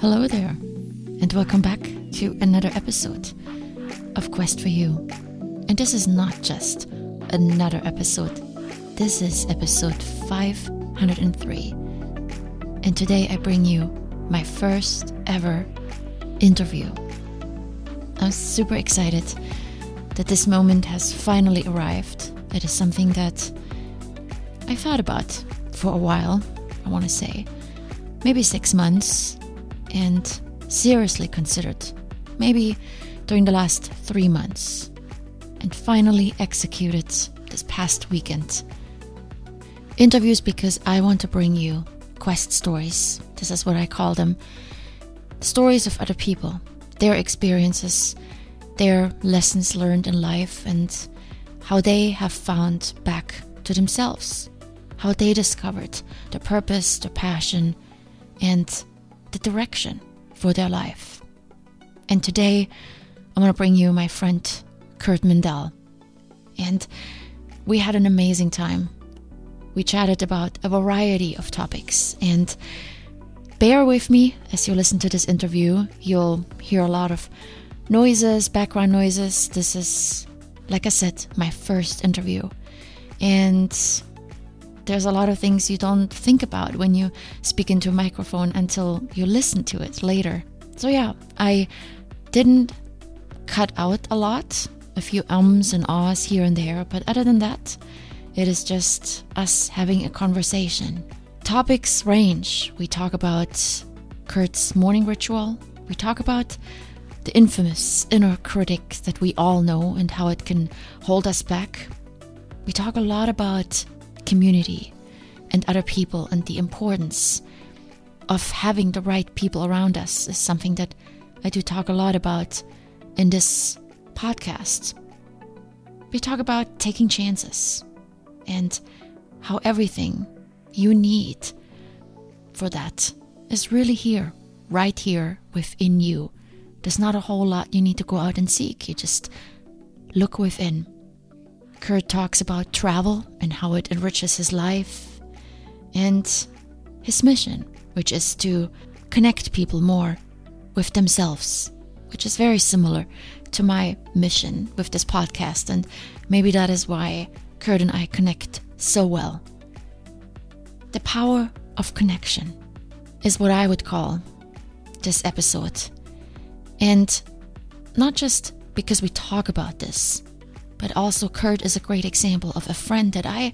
Hello there, and welcome back to another episode of Quest for You. And this is not just another episode, this is episode 503. And today I bring you my first ever interview. I'm super excited that this moment has finally arrived. It is something that I thought about for a while, I want to say, maybe 6 months, and seriously considered, maybe during the last 3 months, and finally executed this past weekend. Interviews, because I want to bring you quest stories. This is what I call them. Stories of other people, their experiences, their lessons learned in life, and how they have found back to themselves, how they discovered their purpose, their passion, and the direction for their life. And today, I want to bring you my friend Kurt Mandel. And we had an amazing time. We chatted about a variety of topics. And bear with me as you listen to this interview. You'll hear a lot of noises, background noises. This is, like I said, my first interview. And there's a lot of things you don't think about when you speak into a microphone until you listen to it later. So yeah, I didn't cut out a lot, a few ums and ahs here and there, but other than that, it is just us having a conversation. Topics range. We talk about Kurt's morning ritual. We talk about the infamous inner critic that we all know and how it can hold us back. We talk a lot about community and other people, and the importance of having the right people around us is something that I do talk a lot about in this podcast. We talk about taking chances and how everything you need for that is really here, right here within you. There's not a whole lot you need to go out and seek. You just look within. Kurt talks about travel and how it enriches his life and his mission, which is to connect people more with themselves, which is very similar to my mission with this podcast. And maybe that is why Kurt and I connect so well. The power of connection is what I would call this episode. And not just because we talk about this, but also Kurt is a great example of a friend that I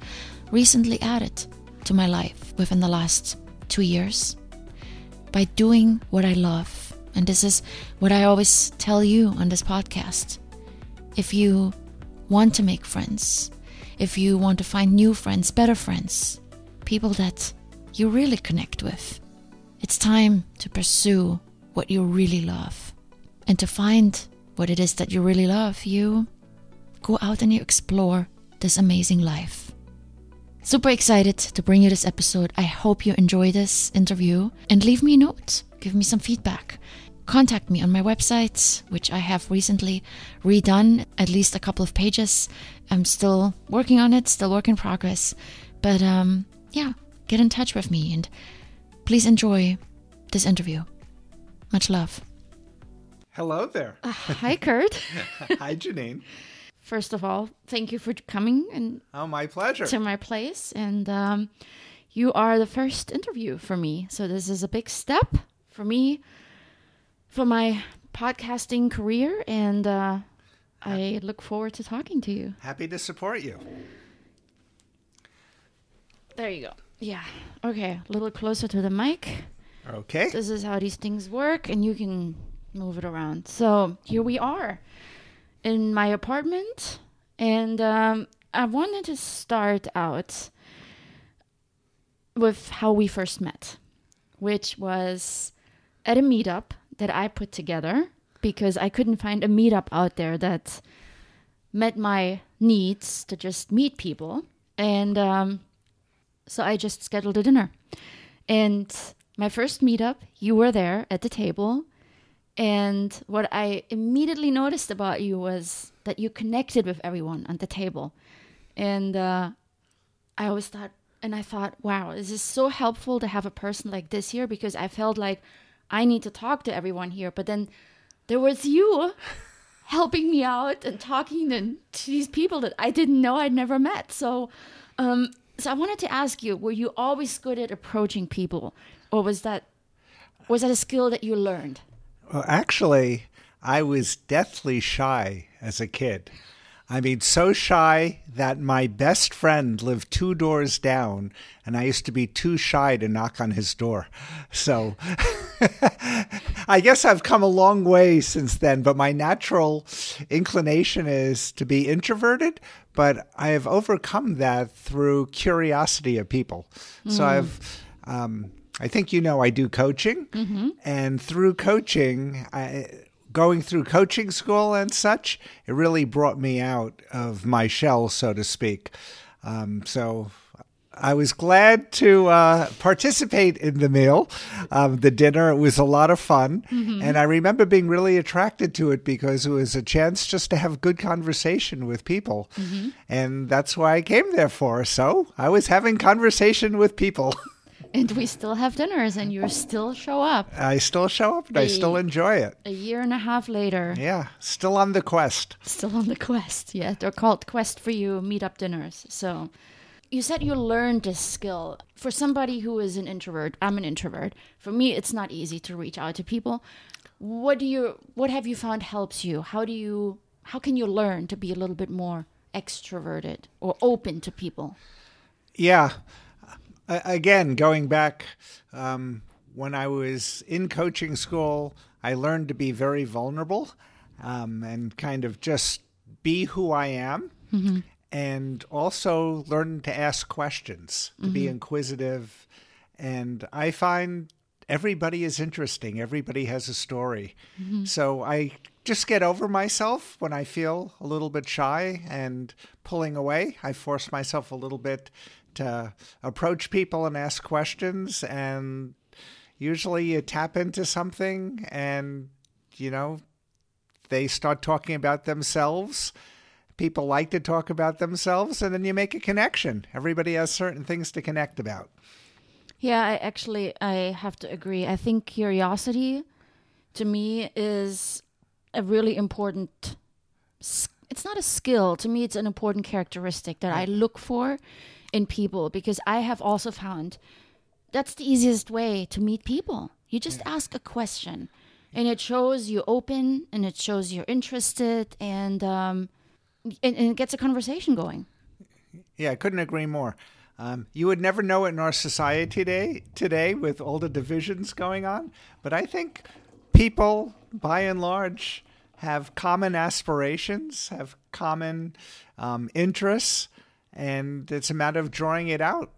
recently added to my life within the last 2 years by doing what I love. And this is what I always tell you on this podcast. If you want to make friends, if you want to find new friends, better friends, people that you really connect with, it's time to pursue what you really love. And to find what it is that you really love, you go out and you explore this amazing life. Super excited to bring you this episode. I hope you enjoy this interview, and leave me a note. Give me some feedback. Contact me on my website, which I have recently redone, at least a couple of pages. I'm still working on it, still work in progress. But yeah, get in touch with me and please enjoy this interview. Much love. Hello there. Hi, Kurt. Hi, Janine. First of all, thank you for coming and my pleasure to my place. And you are the first interview for me. So this is a big step for me, for my podcasting career. And I look forward to talking to you. Happy to support you. There you go. Yeah. Okay. A little closer to the mic. Okay. This is how these things work. And you can move it around. So here we are. In my apartment, and I wanted to start out with how we first met, which was at a meetup that I put together because I couldn't find a meetup out there that met my needs to just meet people, and so I just scheduled a dinner. And my first meetup, you were there at the table. And what I immediately noticed about you was that you connected with everyone at the table. And I thought, wow, this is so helpful to have a person like this here, because I felt like I need to talk to everyone here. But then there was you helping me out and talking to these people that I didn't know, I'd never met. So I wanted to ask you, were you always good at approaching people, or was that a skill that you learned? Well, actually, I was deathly shy as a kid. I mean, so shy that my best friend lived two doors down, and I used to be too shy to knock on his door. So I guess I've come a long way since then, but my natural inclination is to be introverted, but I have overcome that through curiosity of people. Mm. So I think I do coaching, mm-hmm. and through coaching, going through coaching school and such, it really brought me out of my shell, so to speak. So I was glad to participate in the meal, the dinner. It was a lot of fun. Mm-hmm. And I remember being really attracted to it because it was a chance just to have good conversation with people. Mm-hmm. And that's why I came there for. So I was having conversation with people. And we still have dinners, and you still show up. I still show up, and I still enjoy it. A year and a half later. Yeah, still on the quest. Still on the quest, yeah. They're called Quest for You Meetup Dinners. So you said you learned this skill. For somebody who is an introvert, I'm an introvert. For me, it's not easy to reach out to people. What have you found helps you? How can you learn to be a little bit more extroverted or open to people? Yeah. Again, going back, when I was in coaching school, I learned to be very vulnerable and kind of just be who I am, mm-hmm. and also learn to ask questions, to mm-hmm. be inquisitive. And I find everybody is interesting. Everybody has a story. Mm-hmm. So I just get over myself when I feel a little bit shy and pulling away. I force myself a little bit to approach people and ask questions, and usually you tap into something and, they start talking about themselves. People like to talk about themselves, and then you make a connection. Everybody has certain things to connect about. Yeah, I have to agree. I think curiosity to me is a really important skill. It's not a skill. To me, it's an important characteristic that I look for in people, because I have also found that's the easiest way to meet people. You just ask a question, and it shows you're open, and it shows you're interested, and it gets a conversation going. Yeah, I couldn't agree more. You would never know it in our society today with all the divisions going on, but I think people, by and large, have common aspirations, have common interests, and it's a matter of drawing it out.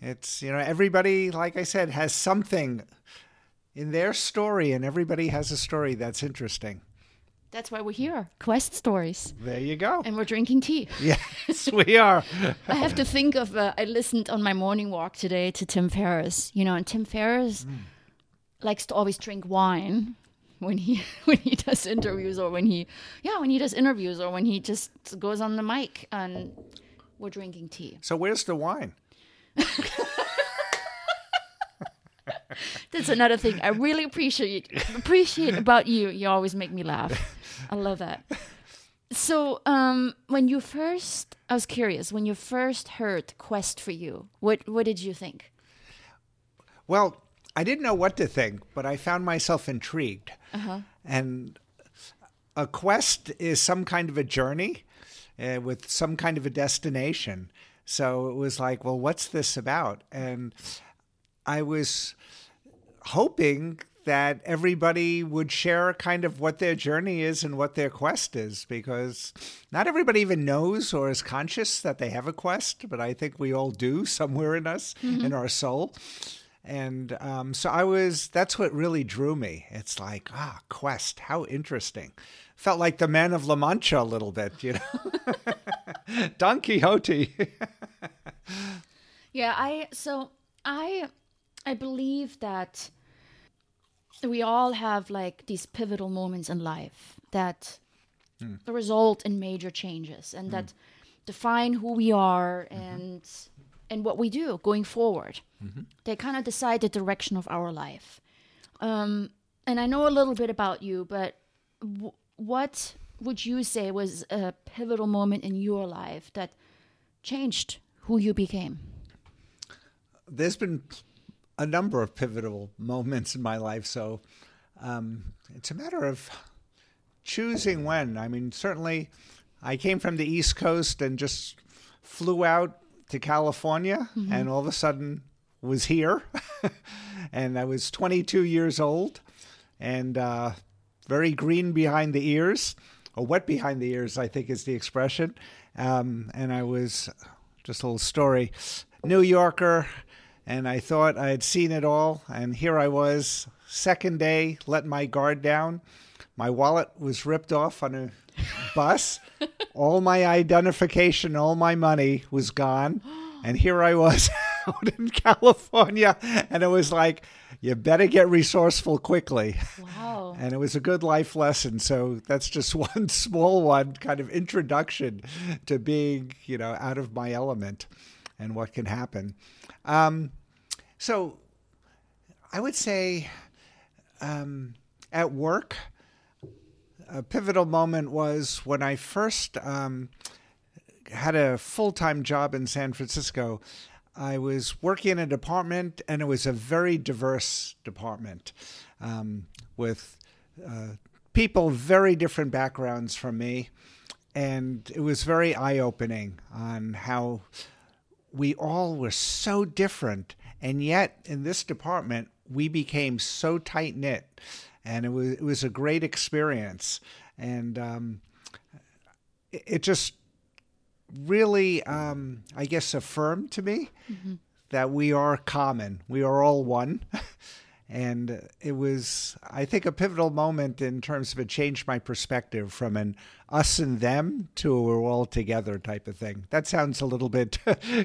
It's, everybody, like I said, has something in their story, and everybody has a story that's interesting. That's why we're here, Quest Stories. There you go. And we're drinking tea. Yes, we are. I have to think of, I listened on my morning walk today to Tim Ferriss, and Tim Ferriss likes to always drink wine. When he does interviews, or when he just goes on the mic, and we're drinking tea. So where's the wine? That's another thing I really appreciate about you. You always make me laugh. I love that. So I was curious, when you first heard Quest for You, what did you think? Well, I didn't know what to think, but I found myself intrigued. Uh-huh. And a quest is some kind of a journey with some kind of a destination. So it was like, well, what's this about? And I was hoping that everybody would share kind of what their journey is and what their quest is, because not everybody even knows or is conscious that they have a quest, but I think we all do somewhere in us, mm-hmm. in our soul. And that's what really drew me. It's like, quest, how interesting. Felt like the Man of La Mancha a little bit, Don Quixote. Yeah, I believe that we all have like these pivotal moments in life that result in major changes, and that define who we are, and what we do going forward. Mm-hmm. They kind of decide the direction of our life. And I know a little bit about you, but what would you say was a pivotal moment in your life that changed who you became? There's been a number of pivotal moments in my life, so it's a matter of choosing when. I mean, certainly I came from the East Coast and just flew out to California, mm-hmm. and all of a sudden was here. And I was 22 years old and very green behind the ears, or wet behind the ears, I think is the expression. And I was, just a little story, New Yorker, and I thought I had seen it all. And here I was, second day, let my guard down. My wallet was ripped off on a bus. All my identification, all my money was gone. And here I was out in California. And it was like, you better get resourceful quickly. Wow. And it was a good life lesson. So that's just one small one, kind of introduction to being, you know, out of my element and what can happen. So I would say at work, a pivotal moment was when I first had a full-time job in San Francisco. I was working in a department, and it was a very diverse department with people very different backgrounds from me. And it was very eye-opening on how we all were so different. And yet, in this department, we became so tight-knit. And it was a great experience. And it just really, I guess, affirmed to me mm-hmm. that we are common. We are all one. And it was, I think, a pivotal moment in terms of it changed my perspective from an us and them to a we're all together type of thing. That sounds a little bit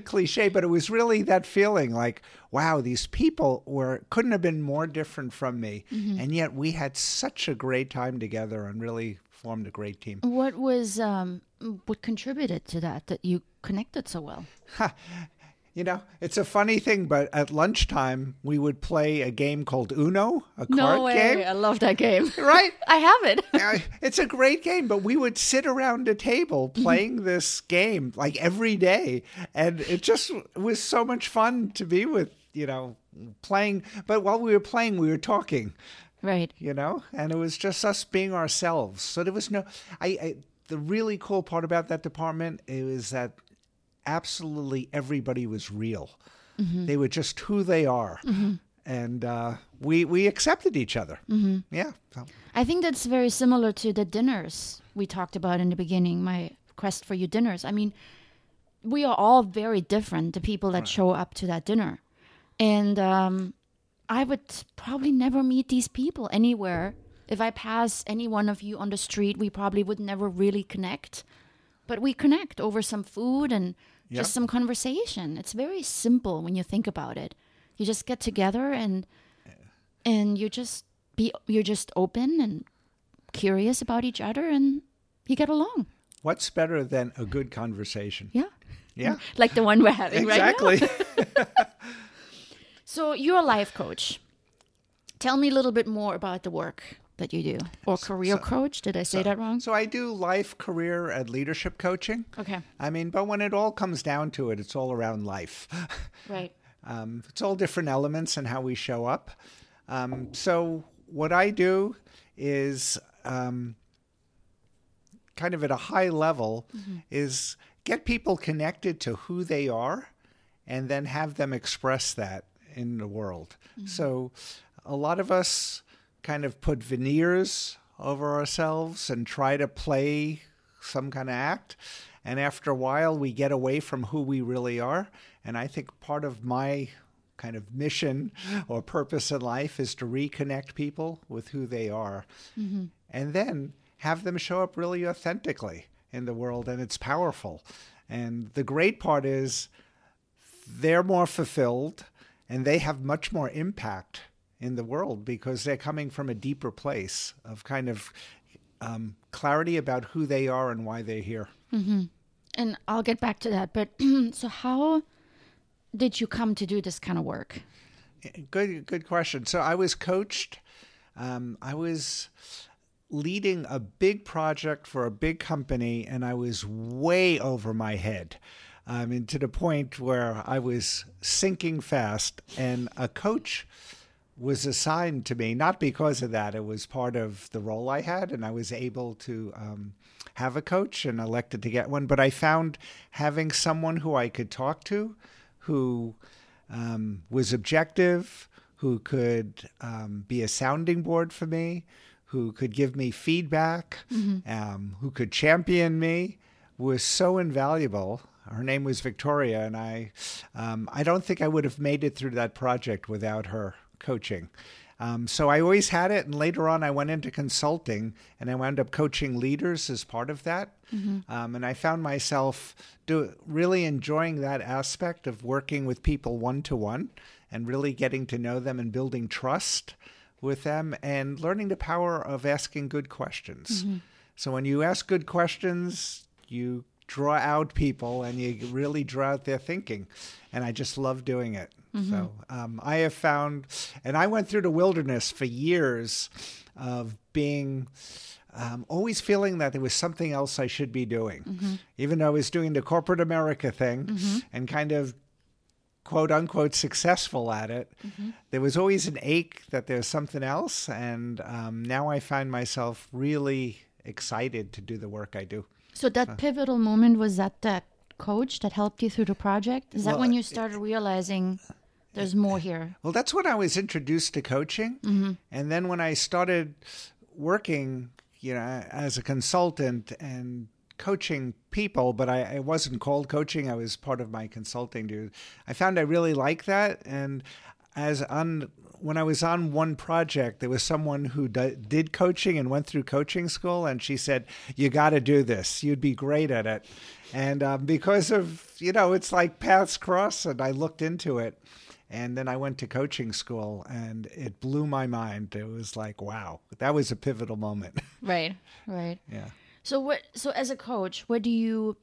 cliche, but it was really that feeling like, wow, these people couldn't have been more different from me. Mm-hmm. And yet we had such a great time together and really formed a great team. What was what contributed to that you connected so well? You know, it's a funny thing, but at lunchtime, we would play a game called Uno, a card game. I love that game. Right? I have it. It's a great game, but we would sit around a table playing this game like every day. And it just was so much fun to be with, you know, playing. But while we were playing, we were talking. Right. You know, and it was just us being ourselves. So there was no, the really cool part about that department is that absolutely everybody was real. Mm-hmm. They were just who they are. Mm-hmm. And we accepted each other. Mm-hmm. Yeah. I think that's very similar to the dinners we talked about in the beginning, my Quest for You dinners. I mean, we are all very different, the people that show up to that dinner. And I would probably never meet these people anywhere. If I pass any one of you on the street, we probably would never really connect. But we connect over some food and just some conversation. It's very simple when you think about it. You just get together and you're just open and curious about each other, and you get along. What's better than a good conversation? Yeah. Yeah. Like the one we're having right now. Exactly. So you're a life coach. Tell me a little bit more about the work that you do, or career coach. Did I say that wrong? So I do life, career, and leadership coaching. Okay. I mean, but when it all comes down to it, it's all around life. Right. It's all different elements and how we show up. So what I do is kind of at a high level mm-hmm. is get people connected to who they are and then have them express that in the world. Mm-hmm. So a lot of us kind of put veneers over ourselves and try to play some kind of act. And after a while, we get away from who we really are. And I think part of my kind of mission or purpose in life is to reconnect people with who they are mm-hmm. and then have them show up really authentically in the world. And it's powerful. And the great part is they're more fulfilled and they have much more impact in the world because they're coming from a deeper place of kind of clarity about who they are and why they're here. Mm-hmm. And I'll get back to that. But so how did you come to do this kind of work? Good question. So I was coached. I was leading a big project for a big company, and I was way over my head. I mean, to the point where I was sinking fast, and a coach was assigned to me, not because of that. It was part of the role I had, and I was able to have a coach and elected to get one. But I found having someone who I could talk to, who was objective, who could be a sounding board for me, who could give me feedback, who could champion me, was so invaluable. Her name was Victoria, and I don't think I would have made it through that project without her coaching. So I always had it, and later on I went into consulting, and I wound up coaching leaders as part of that. And I found myself really enjoying that aspect of working with people one-to-one and really getting to know them and building trust with them and learning the power of asking good questions. So when you ask good questions, you draw out people and you really draw out their thinking. And I just love doing it. So I have found, and I went through the wilderness for years of being, always feeling that there was something else I should be doing. Even though I was doing the corporate America thing and kind of quote unquote successful at it, there was always an ache that there's something else. And now I find myself really excited to do the work I do. So that pivotal moment was that coach that helped you through the project? Is that when you started realizing there's more here? Well, that's when I was introduced to coaching. And then when I started working, you know, as a consultant and coaching people, but I wasn't called coaching. I was part of my consulting dude. I found I really liked that. And when I was on one project, there was someone who did coaching and went through coaching school, and she said, "You got to do this. You'd be great at it." And because of, you know, it's like paths cross, and I looked into it, and then I went to coaching school, and it blew my mind. It was like, wow, that was a pivotal moment. Right. Yeah. So as a coach, what do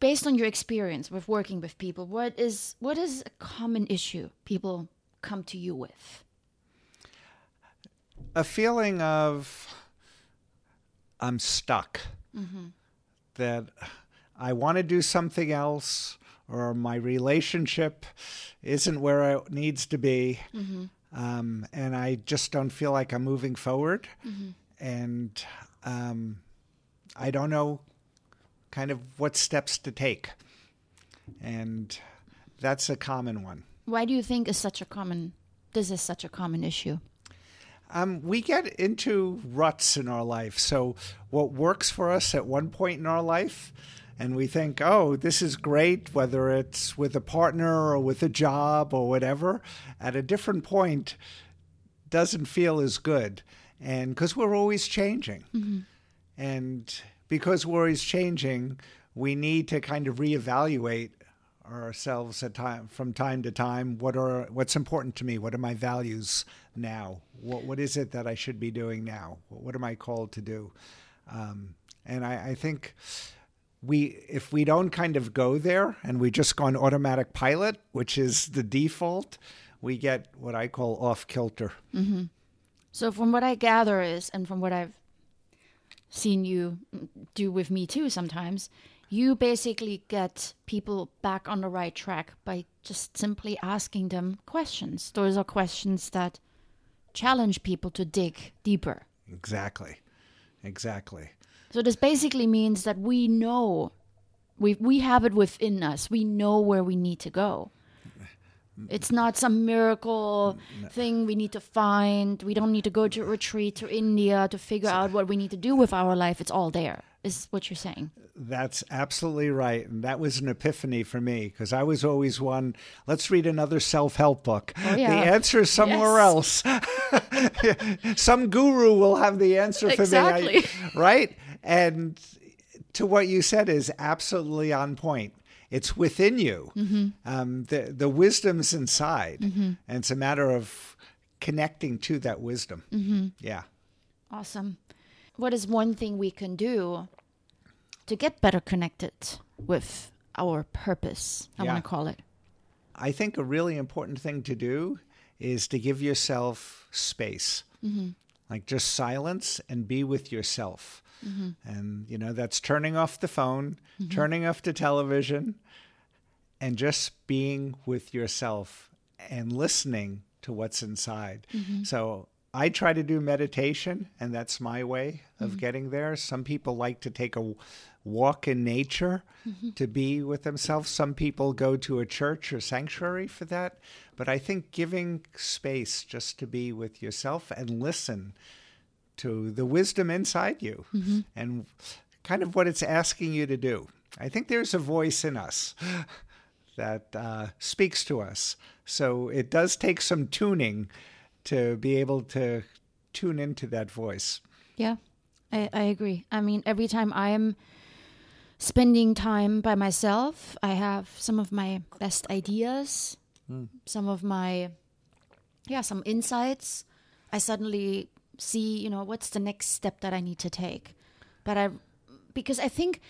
based on your experience with working with people, what is a common issue people come to you with? A feeling of I'm stuck, that I want to do something else, or my relationship isn't where it needs to be, and I just don't feel like I'm moving forward, and I don't know kind of what steps to take, and that's a common one. Why do you think this is such a common issue? We get into ruts in our life. So what works for us at one point in our life, and we think, oh, this is great, whether it's with a partner or with a job or whatever, at a different point doesn't feel as good. And because we're always changing. And because we're always changing, we need to kind of reevaluate ourselves from time to time. What's important to me? What are my values now? What is it that I should be doing now? What am I called to do? And I think if we don't kind of go there and we just go on automatic pilot, which is the default, we get what I call off kilter. So from what I gather is, and from what I've seen you do with me too sometimes, you basically get people back on the right track by just simply asking them questions. Those are questions that challenge people to dig deeper. Exactly. So this basically means that we know, we have it within us. We know where we need to go. It's not some miracle thing we need to find. We don't need to go to a retreat to India to figure out what we need to do with our life. It's all there. Is what you're saying. That's absolutely right. And that was an epiphany for me, because I was always one, let's read another self-help book. Oh, yeah. The answer is somewhere else. Some guru will have the answer for me. Right? And to what you said is absolutely on point. It's within you. The wisdom's inside. And it's a matter of connecting to that wisdom. Yeah. Awesome. What is one thing we can do to get better connected with our purpose, I want to call it? I think a really important thing to do is to give yourself space, mm-hmm. like just silence and be with yourself. Mm-hmm. And, you know, that's turning off the phone, mm-hmm. turning off the television, and just being with yourself and listening to what's inside. Mm-hmm. So I try to do meditation, and that's my way of mm-hmm. getting there. Some people like to take a walk in nature mm-hmm. to be with themselves. Some people go to a church or sanctuary for that. But I think giving space just to be with yourself and listen to the wisdom inside you mm-hmm. and kind of what it's asking you to do. I think there's a voice in us that speaks to us. So it does take some tuning to be able to tune into that voice. Yeah, I agree. I mean, every time I'm spending time by myself, I have some of my best ideas, some of my, some insights. I suddenly see, you know, what's the next step that I need to take. But because I think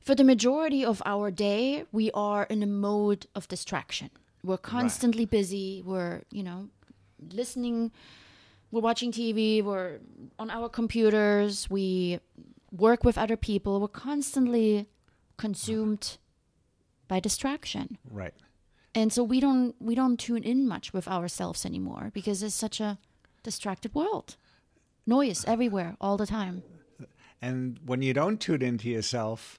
for the majority of our day, we are in a mode of distraction. We're constantly busy. We're, you know, listening, we're watching TV, we're on our computers, we work with other people. We're constantly consumed by distraction. Right. And so we don't tune in much with ourselves anymore because it's such a distracted world. Noise everywhere all the time. And when you don't tune into yourself,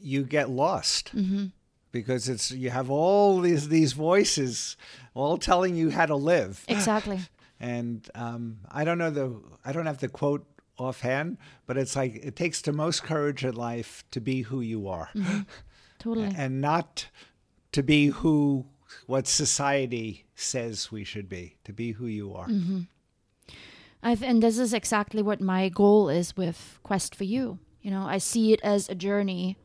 you get lost. Mm-hmm. Because you have all these voices all telling you how to live. Exactly. And I don't have the quote offhand, but it's like it takes the most courage in life to be who you are. Mm-hmm. Totally. And not to be what society says we should be, to be who you are. Mm-hmm. And this is exactly what my goal is with Quest for You. You know, I see it as a journey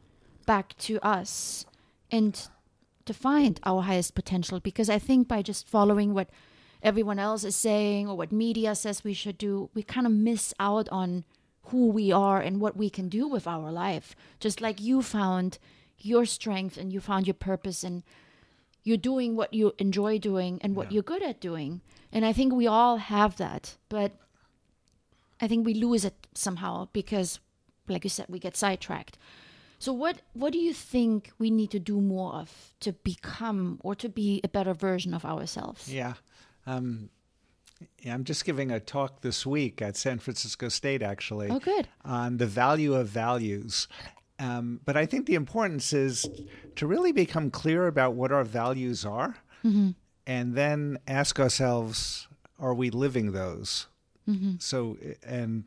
back to us. And to find our highest potential, because I think by just following what everyone else is saying or what media says we should do, we kind of miss out on who we are and what we can do with our life. Just like you found your strength and you found your purpose and you're doing what you enjoy doing and what you're good at doing. And I think we all have that, but I think we lose it somehow because, like you said, we get sidetracked. So what do you think we need to do more of to become or to be a better version of ourselves? Yeah. I'm just giving a talk this week at San Francisco State, actually. Oh, good. On the value of values. But I think the importance is to really become clear about what our values are mm-hmm. and then ask ourselves, are we living those? Mm-hmm. So, and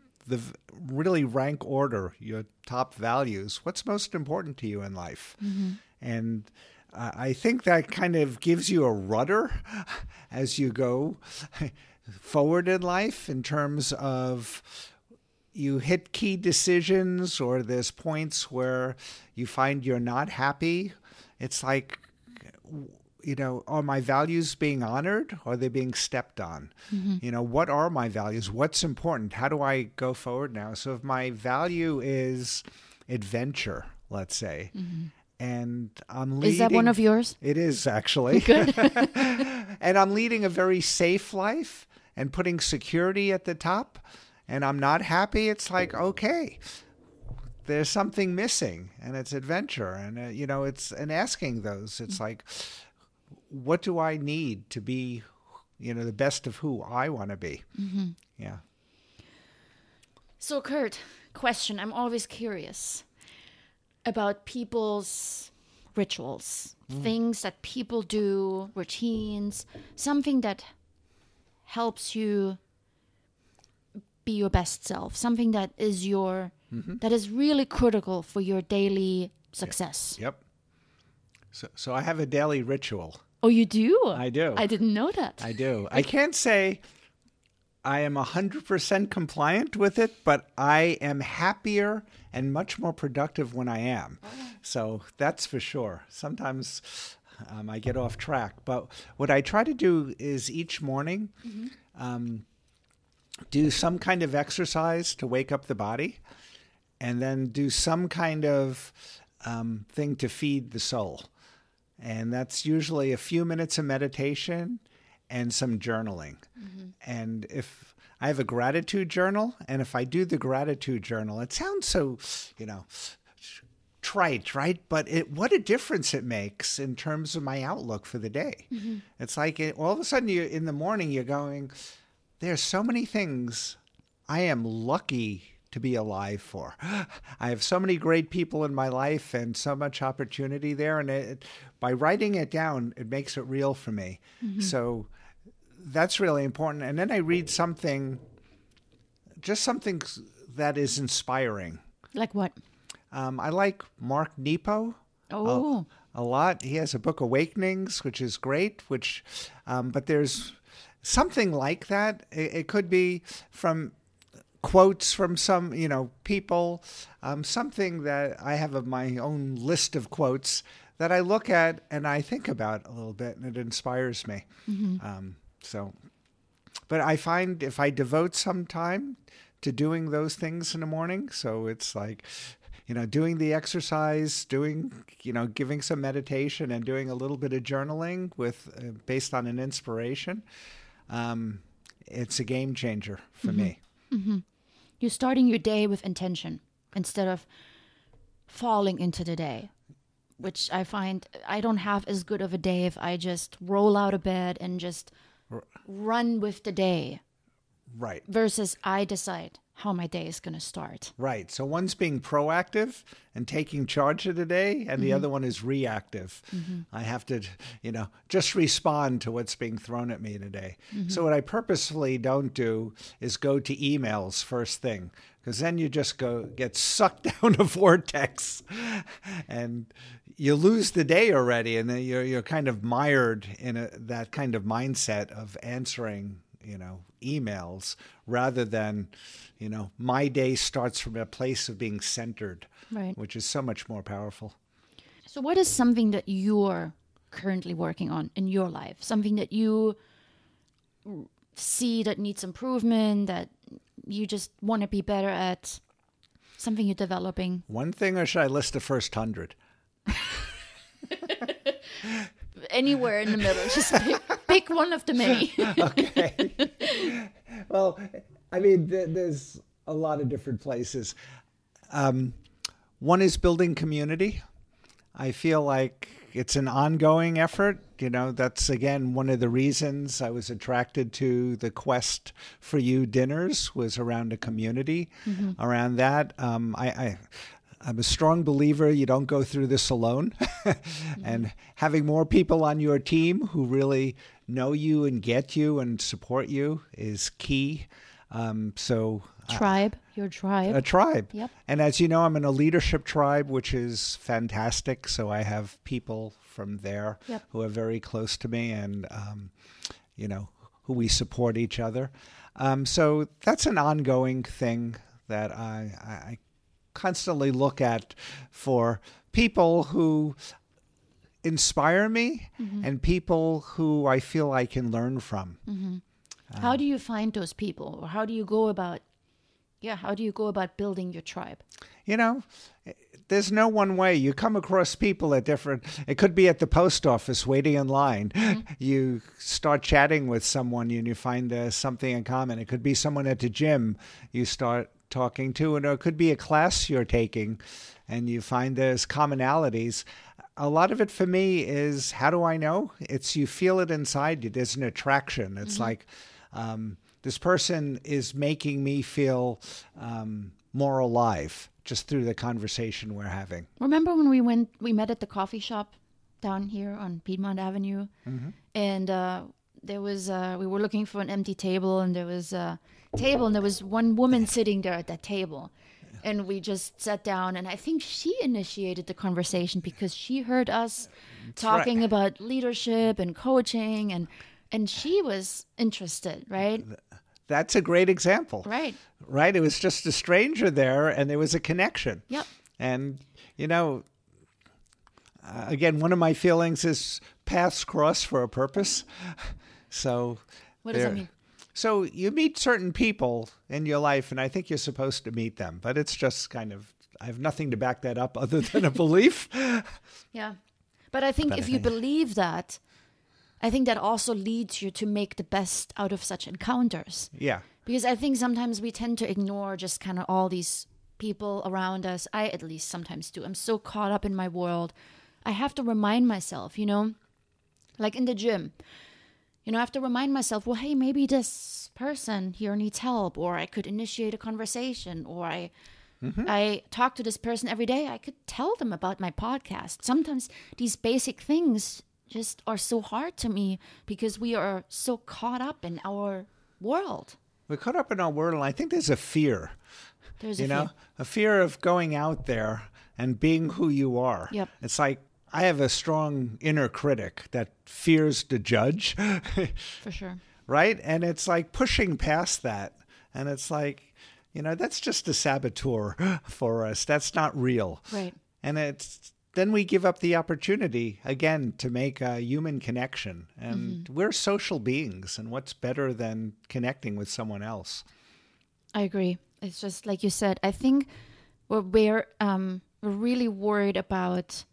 really rank order your top values. What's most important to you in life? Mm-hmm. And I think that kind of gives you a rudder as you go forward in life in terms of you hit key decisions or there's points where you find you're not happy. It's like, you know, are my values being honored? Or are they being stepped on? Mm-hmm. You know, what are my values? What's important? How do I go forward now? So if my value is adventure, let's say, mm-hmm. and I'm leading... Is that one of yours? It is, actually. Good. And I'm leading a very safe life and putting security at the top, and I'm not happy. It's like, okay, there's something missing, and it's adventure. And, you know, and asking those, it's mm-hmm. like... What do I need to be, you know, the best of who I want to be? Mm-hmm. Yeah. So, Kurt, question. I'm always curious about people's rituals, things that people do, routines, something that helps you be your best self, something that is that is really critical for your daily success. Yep. So I have a daily ritual. Oh, you do? I do. I didn't know that. I do. I can't say I am 100% compliant with it, but I am happier and much more productive when I am. So that's for sure. Sometimes I get off track. But what I try to do is each morning mm-hmm. Do some kind of exercise to wake up the body and then do some kind of thing to feed the soul. And that's usually a few minutes of meditation and some journaling. Mm-hmm. And if I have a gratitude journal, and if I do the gratitude journal, it sounds so, trite, right? But what a difference it makes in terms of my outlook for the day. Mm-hmm. It's like all of a sudden in the morning you're going, there's so many things I am lucky to be alive for. I have so many great people in my life and so much opportunity there. And by writing it down, it makes it real for me. Mm-hmm. So that's really important. And then I read something, just something that is inspiring. Like what? I like Mark Nepo a lot. He has a book, Awakenings, which is great, but there's something like that. It could be from quotes from some, people, something that I have of my own list of quotes that I look at and I think about a little bit, and it inspires me. Mm-hmm. But I find if I devote some time to doing those things in the morning, so it's like, doing the exercise, giving some meditation and doing a little bit of journaling based on an inspiration, it's a game changer for mm-hmm. me. Mm-hmm. You're starting your day with intention instead of falling into the day, which I find I don't have as good of a day if I just roll out of bed and just run with the day. Right. Versus I decide how my day is going to start. Right. So one's being proactive and taking charge of the day, and the mm-hmm. other one is reactive. Mm-hmm. I have to, just respond to what's being thrown at me today. Mm-hmm. So what I purposefully don't do is go to emails first thing, because then you just get sucked down a vortex and you lose the day already. And then you're kind of mired in that kind of mindset of answering emails rather than, my day starts from a place of being centered, right, which is so much more powerful. So what is something that you're currently working on in your life? Something that you see that needs improvement, that you just want to be better at, something you're developing? One thing, or should I list the first 100? Anywhere in the middle. Just pick one of the many. Okay. Well, I mean, there's a lot of different places. One is building community. I feel like it's an ongoing effort. That's, again, one of the reasons I was attracted to the Quest for You Dinners, was around a community. Mm-hmm. Around that, I'm a strong believer you don't go through this alone. And having more people on your team who really know you and get you and support you is key. Your tribe. A tribe. Yep. And as you know, I'm in a leadership tribe, which is fantastic. So I have people from there yep. who are very close to me and, who we support each other. So that's an ongoing thing that I constantly look at for people who inspire me mm-hmm. and people who I feel I can learn from. Mm-hmm. How do you find those people? Or how do you go about building your tribe? There's no one way. You come across people it could be at the post office waiting in line. Mm-hmm. You start chatting with someone and you find something in common. It could be someone at the gym you start talking to, and it could be a class you're taking and you find there's commonalities. A lot of it for me is, how do I know? It's you feel it inside you. There's an attraction. It's mm-hmm. like this person is making me feel more alive just through the conversation we're having. Remember when we met at the coffee shop down here on Piedmont Avenue mm-hmm. and there was we were looking for an empty table, and there was a table, and there was one woman sitting there at that table, and we just sat down, and I think she initiated the conversation because she heard us talking right. about leadership and coaching, and she was interested, right? That's a great example. Right. It was just a stranger there, and there was a connection. Yep. And, again, one of my feelings is paths cross for a purpose. So what does that mean? So you meet certain people in your life, and I think you're supposed to meet them, but it's just kind of, I have nothing to back that up other than a belief. Yeah. But I think if you believe that, I think that also leads you to make the best out of such encounters. Yeah. Because I think sometimes we tend to ignore just kind of all these people around us. I at least sometimes do. I'm so caught up in my world. I have to remind myself, you know, like in the gym, you know, I have to remind myself, well, hey, maybe this person here needs help, or I could initiate a conversation, or I talk to this person every day. I could tell them about my podcast. Sometimes these basic things just are so hard to me because we are so caught up in our world. We're caught up in our world, and I think there's a fear. A fear of going out there and being who you are. Yep. It's like I have a strong inner critic that fears the judge. For sure. Right? And it's like pushing past that. And it's like, you know, that's just a saboteur for us. That's not real. Right. And it's then we give up the opportunity, again, to make a human connection. And we're social beings. And what's better than connecting with someone else? I agree. It's just like you said, I think we're really worried about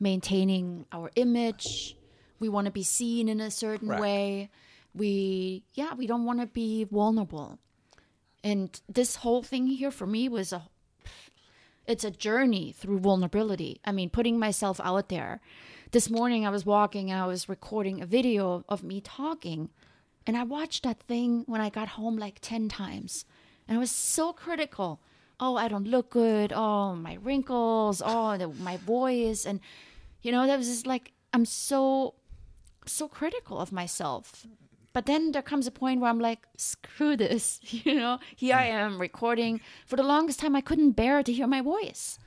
maintaining our image. We want to be seen in a certain way. We don't want to be vulnerable. And this whole thing here for me was it's a journey through vulnerability. I mean, putting myself out there. This morning I was walking and I was recording a video of me talking. And I watched that thing when I got home like 10 times. And I was so critical. Oh, I don't look good. Oh, my wrinkles. Oh, my voice. And, you know, that was just like, I'm so, so critical of myself. But then there comes a point where I'm like, screw this. You know, here I am recording. For the longest time, I couldn't bear to hear my voice.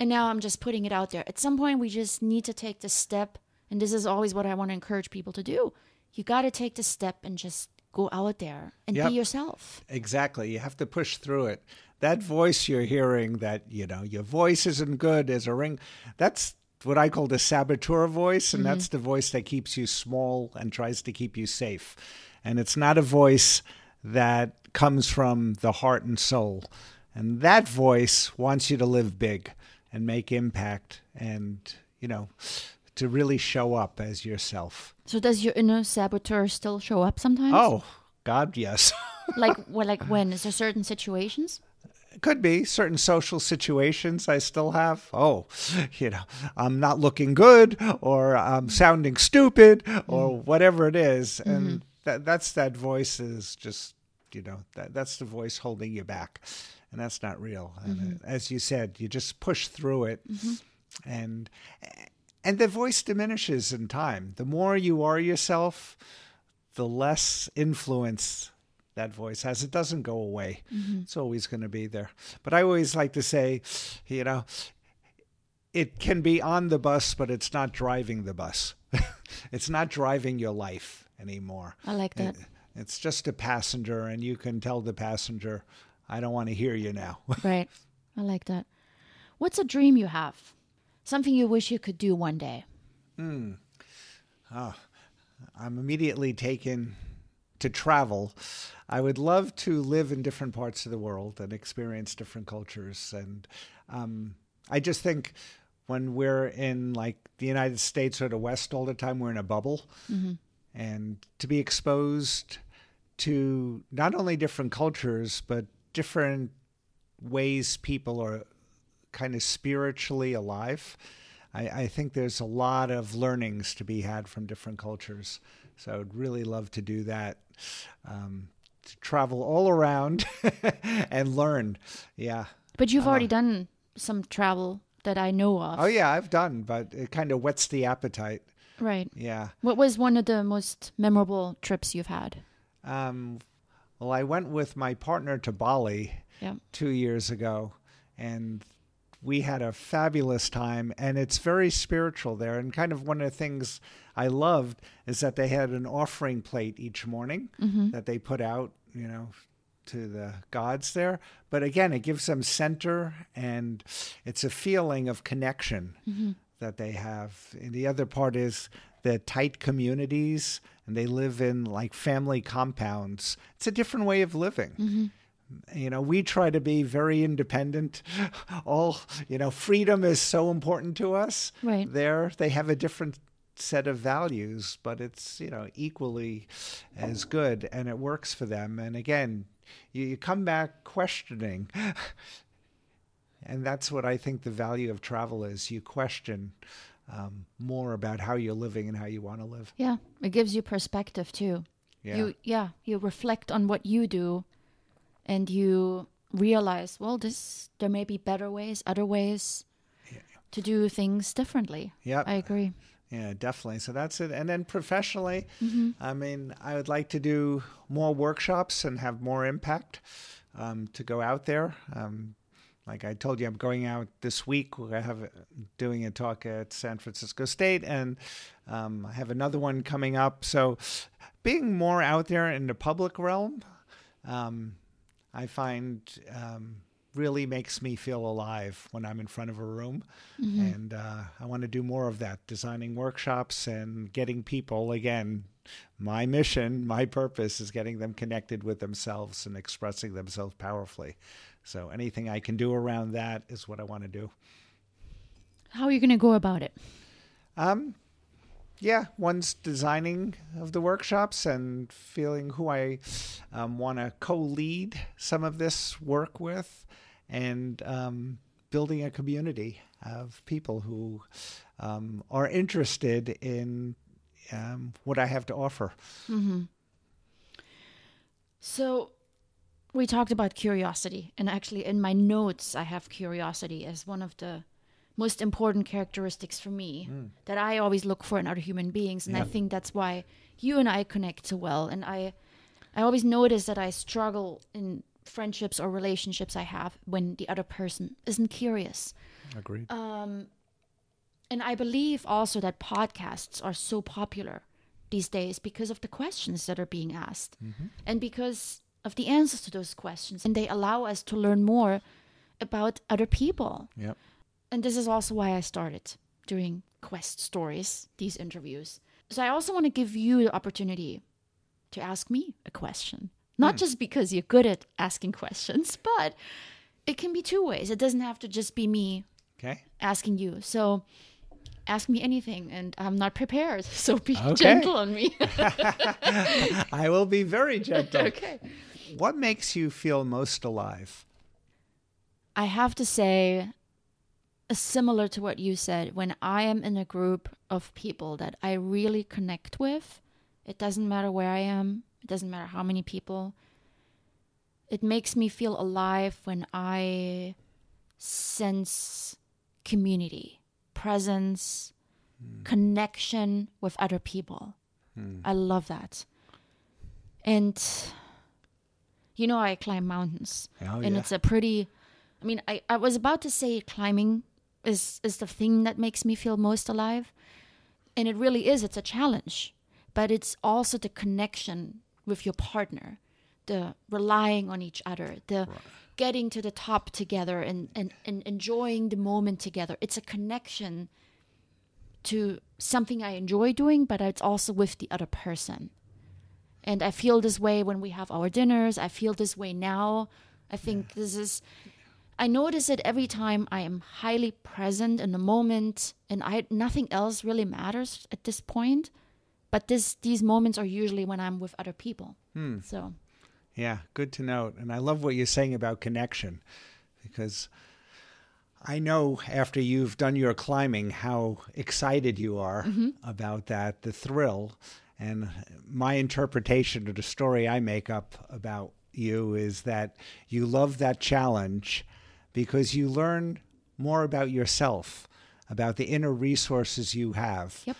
And now I'm just putting it out there. At some point, we just need to take the step. And this is always what I want to encourage people to do. You got to take the step and just go out there and be yourself. Exactly. You have to push through it. That voice you're hearing that, you know, your voice isn't good as a ring, that's what I call the saboteur voice. And that's the voice that keeps you small and tries to keep you safe. And it's not a voice that comes from the heart and soul. And that voice wants you to live big and make impact and, you know, to really show up as yourself. So does your inner saboteur still show up sometimes? Oh, God, yes. Like when? Is there certain situations? It could be. Certain social situations I still have. Oh, you know, I'm not looking good, or I'm sounding stupid, or whatever it is. And that's that voice is just, you know, that's the voice holding you back. And that's not real. And as you said, you just push through it. And the voice diminishes in time. The more you are yourself, the less influence that voice has. It doesn't go away. It's always going to be there. But I always like to say, you know, it can be on the bus, but it's not driving the bus. It's not driving your life anymore. I like that. It's just a passenger, and you can tell the passenger, I don't want to hear you now. Right. I like that. What's a dream you have? Something you wish you could do one day? I'm immediately taken to travel. I would love to live in different parts of the world and experience different cultures. And I just think when we're in like the United States or the West all the time, we're in a bubble. And to be exposed to not only different cultures, but different ways people are kind of spiritually alive. I think there's a lot of learnings to be had from different cultures. So I'd really love to do that, to travel all around and learn. Yeah. But you've already done some travel that I know of. Oh, yeah, I've done, but it kind of whets the appetite. Right. Yeah. What was one of the most memorable trips you've had? Well, I went with my partner to Bali 2 years ago, and we had a fabulous time, and it's very spiritual there. And kind of one of the things I loved is that they had an offering plate each morning that they put out, you know, to the gods there. But again, it gives them center, and it's a feeling of connection that they have. And the other part is the tight communities, and they live in like family compounds. It's a different way of living. You know, we try to be very independent. All, you know, freedom is so important to us. Right. They have a different set of values, but it's, you know, equally as good, and it works for them. And again, you come back questioning. And that's what I think the value of travel is. You question more about how you're living and how you want to live. Yeah. It gives you perspective too. Yeah. You reflect on what you do, and you realize, well, there may be better ways, other ways to do things differently. Yeah. I agree. Yeah, definitely. So that's it. And then professionally, I mean, I would like to do more workshops and have more impact to go out there. Like I told you, I'm going out this week. I have doing a talk at San Francisco State, and I have another one coming up. So being more out there in the public realm, I find really makes me feel alive when I'm in front of a room. And I want to do more of that, designing workshops and getting people, again, my mission, my purpose is getting them connected with themselves and expressing themselves powerfully. So anything I can do around that is what I want to do. How are you going to go about it? One's designing of the workshops and feeling who I want to co-lead some of this work with, and building a community of people who are interested in what I have to offer. So we talked about curiosity, and actually in my notes, I have curiosity as one of the most important characteristics for me that I always look for in other human beings. And I think that's why you and I connect so well. And I always notice that I struggle in friendships or relationships I have when the other person isn't curious. Agreed. And I believe also that podcasts are so popular these days because of the questions that are being asked and because of the answers to those questions. And they allow us to learn more about other people. Yep. And this is also why I started doing Quest Stories, these interviews. So I also want to give you the opportunity to ask me a question. Not just because you're good at asking questions, but it can be two ways. It doesn't have to just be me asking you. So ask me anything, and I'm not prepared. So be gentle on me. I will be very gentle. Okay. What makes you feel most alive? I have to say, similar to what you said, when I am in a group of people that I really connect with, it doesn't matter where I am, it doesn't matter how many people, it makes me feel alive when I sense community, presence, connection with other people. I love that. And you know, I climb mountains, it's a pretty, I was about to say climbing is the thing that makes me feel most alive. And it really is. It's a challenge. But it's also the connection with your partner, the relying on each other, the getting to the top together and enjoying the moment together. It's a connection to something I enjoy doing, but it's also with the other person. And I feel this way when we have our dinners. I feel this way now. I think this is... I notice it every time I am highly present in the moment, and nothing else really matters at this point. But these moments are usually when I'm with other people. So, yeah, good to note. And I love what you're saying about connection, because I know after you've done your climbing how excited you are about that, the thrill. And my interpretation of the story I make up about you is that you love that challenge, because you learn more about yourself, about the inner resources you have. Yep.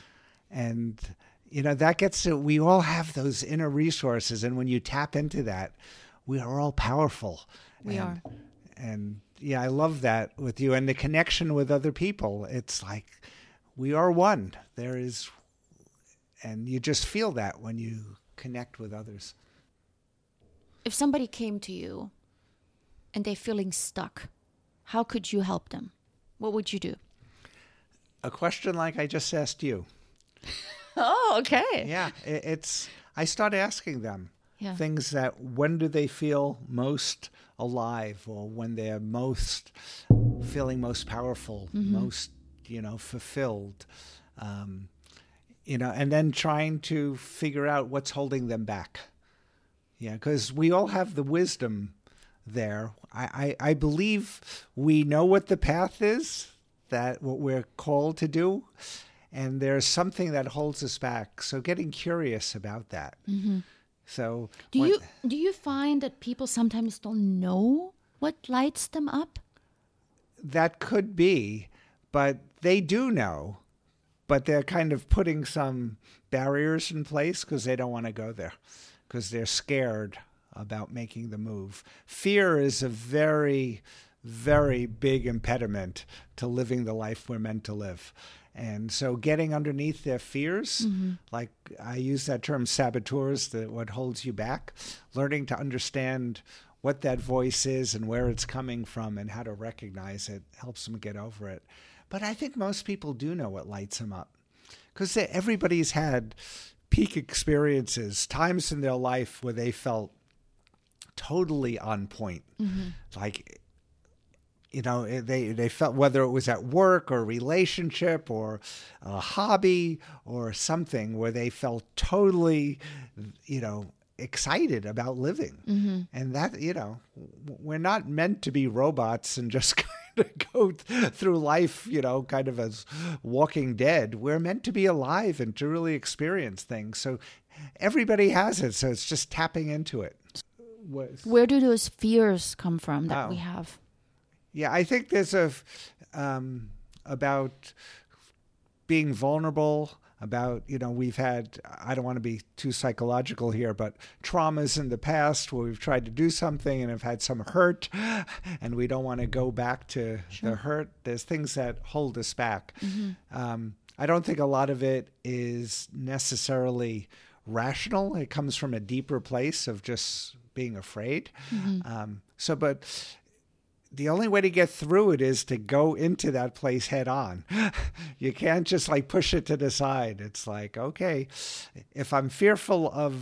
And, you know, that gets to, we all have those inner resources. And when you tap into that, we are all powerful. We are. And yeah, I love that with you and the connection with other people. It's like, we are one. There is, and you just feel that when you connect with others. If somebody came to you and they're feeling stuck, how could you help them? What would you do? A question like I just asked you. Oh, okay. Yeah, I start asking them. Yeah. Things that, when do they feel most alive, or when they're most feeling most powerful, mm-hmm. most, fulfilled, and then trying to figure out what's holding them back. Yeah, because we all have the wisdom there. I believe we know what the path is, that what we're called to do, and there's something that holds us back. So getting curious about that. Mm-hmm. So do you find that people sometimes don't know what lights them up? That could be, but they do know, but they're kind of putting some barriers in place because they don't want to go there, because they're scared about making the move. Fear is a very, very big impediment to living the life we're meant to live. And so getting underneath their fears, mm-hmm. like I use that term saboteurs, what holds you back, learning to understand what that voice is and where it's coming from and how to recognize it helps them get over it. But I think most people do know what lights them up, because everybody's had peak experiences, times in their life where they felt totally on point, mm-hmm. like... they felt, whether it was at work or relationship or a hobby or something, where they felt totally, excited about living. Mm-hmm. And that, we're not meant to be robots and just kind of go through life, kind of as walking dead. We're meant to be alive and to really experience things. So everybody has it. So it's just tapping into it. Where do those fears come from that we have? Yeah, I think there's about being vulnerable, about, we've had, I don't want to be too psychological here, but traumas in the past where we've tried to do something and have had some hurt, and we don't want to go back to the hurt. There's things that hold us back. Mm-hmm. I don't think a lot of it is necessarily rational. It comes from a deeper place of just being afraid. Mm-hmm. But... the only way to get through it is to go into that place head on. You can't just push it to the side. It's like, okay, if I'm fearful of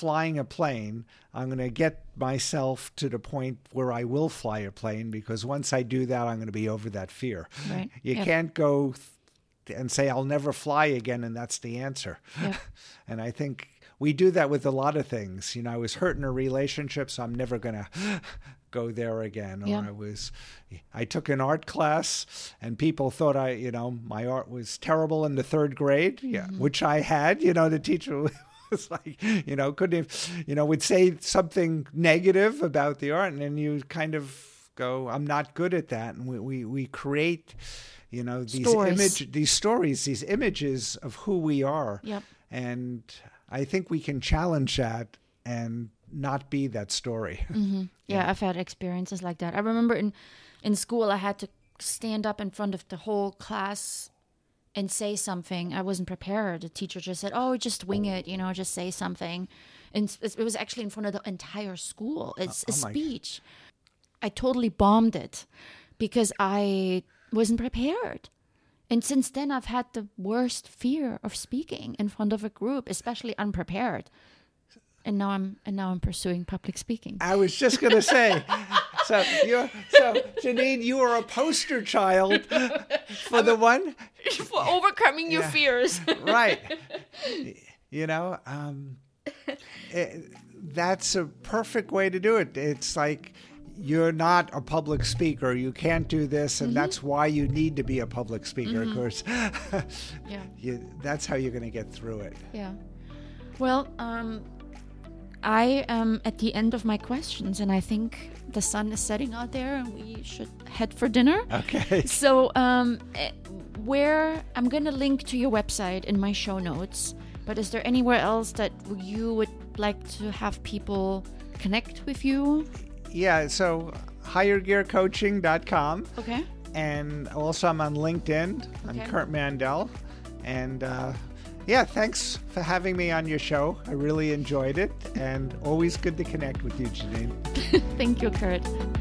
flying a plane, I'm going to get myself to the point where I will fly a plane, because once I do that, I'm going to be over that fear. Right. You can't go and say, I'll never fly again, and that's the answer. Yep. And I think we do that with a lot of things. I was hurt in a relationship, so I'm never going to... go there again. Yeah. Or I took an art class and people thought my art was terrible in the third grade, mm-hmm. yeah, which I had, the teacher was like, couldn't have, would say something negative about the art. And then you kind of go, I'm not good at that. And we create, these images of who we are. Yep. And I think we can challenge that and not be that story. Mm-hmm. Yeah, I've had experiences like that. I remember in school, I had to stand up in front of the whole class and say something. I wasn't prepared. The teacher just said, just wing it, just say something. And it was actually in front of the entire school. It's a speech. I totally bombed it because I wasn't prepared. And since then, I've had the worst fear of speaking in front of a group, especially unprepared. And now I'm pursuing public speaking. I was just going to say, so Janine, you are a poster child for for overcoming your fears, right? That's a perfect way to do it. It's like, you're not a public speaker. You can't do this, and mm-hmm. that's why you need to be a public speaker. Mm-hmm. Of course, that's how you're going to get through it. Yeah. Well, I am at the end of my questions, and I think the sun is setting out there and we should head for dinner. Okay. So I'm going to link to your website in my show notes, but is there anywhere else that you would like to have people connect with you? Yeah, so highergearcoaching.com. Okay. And also I'm on LinkedIn. Okay. I'm Kurt Mandel. And... thanks for having me on your show. I really enjoyed it, and always good to connect with you, Janine. Thank you, Kurt.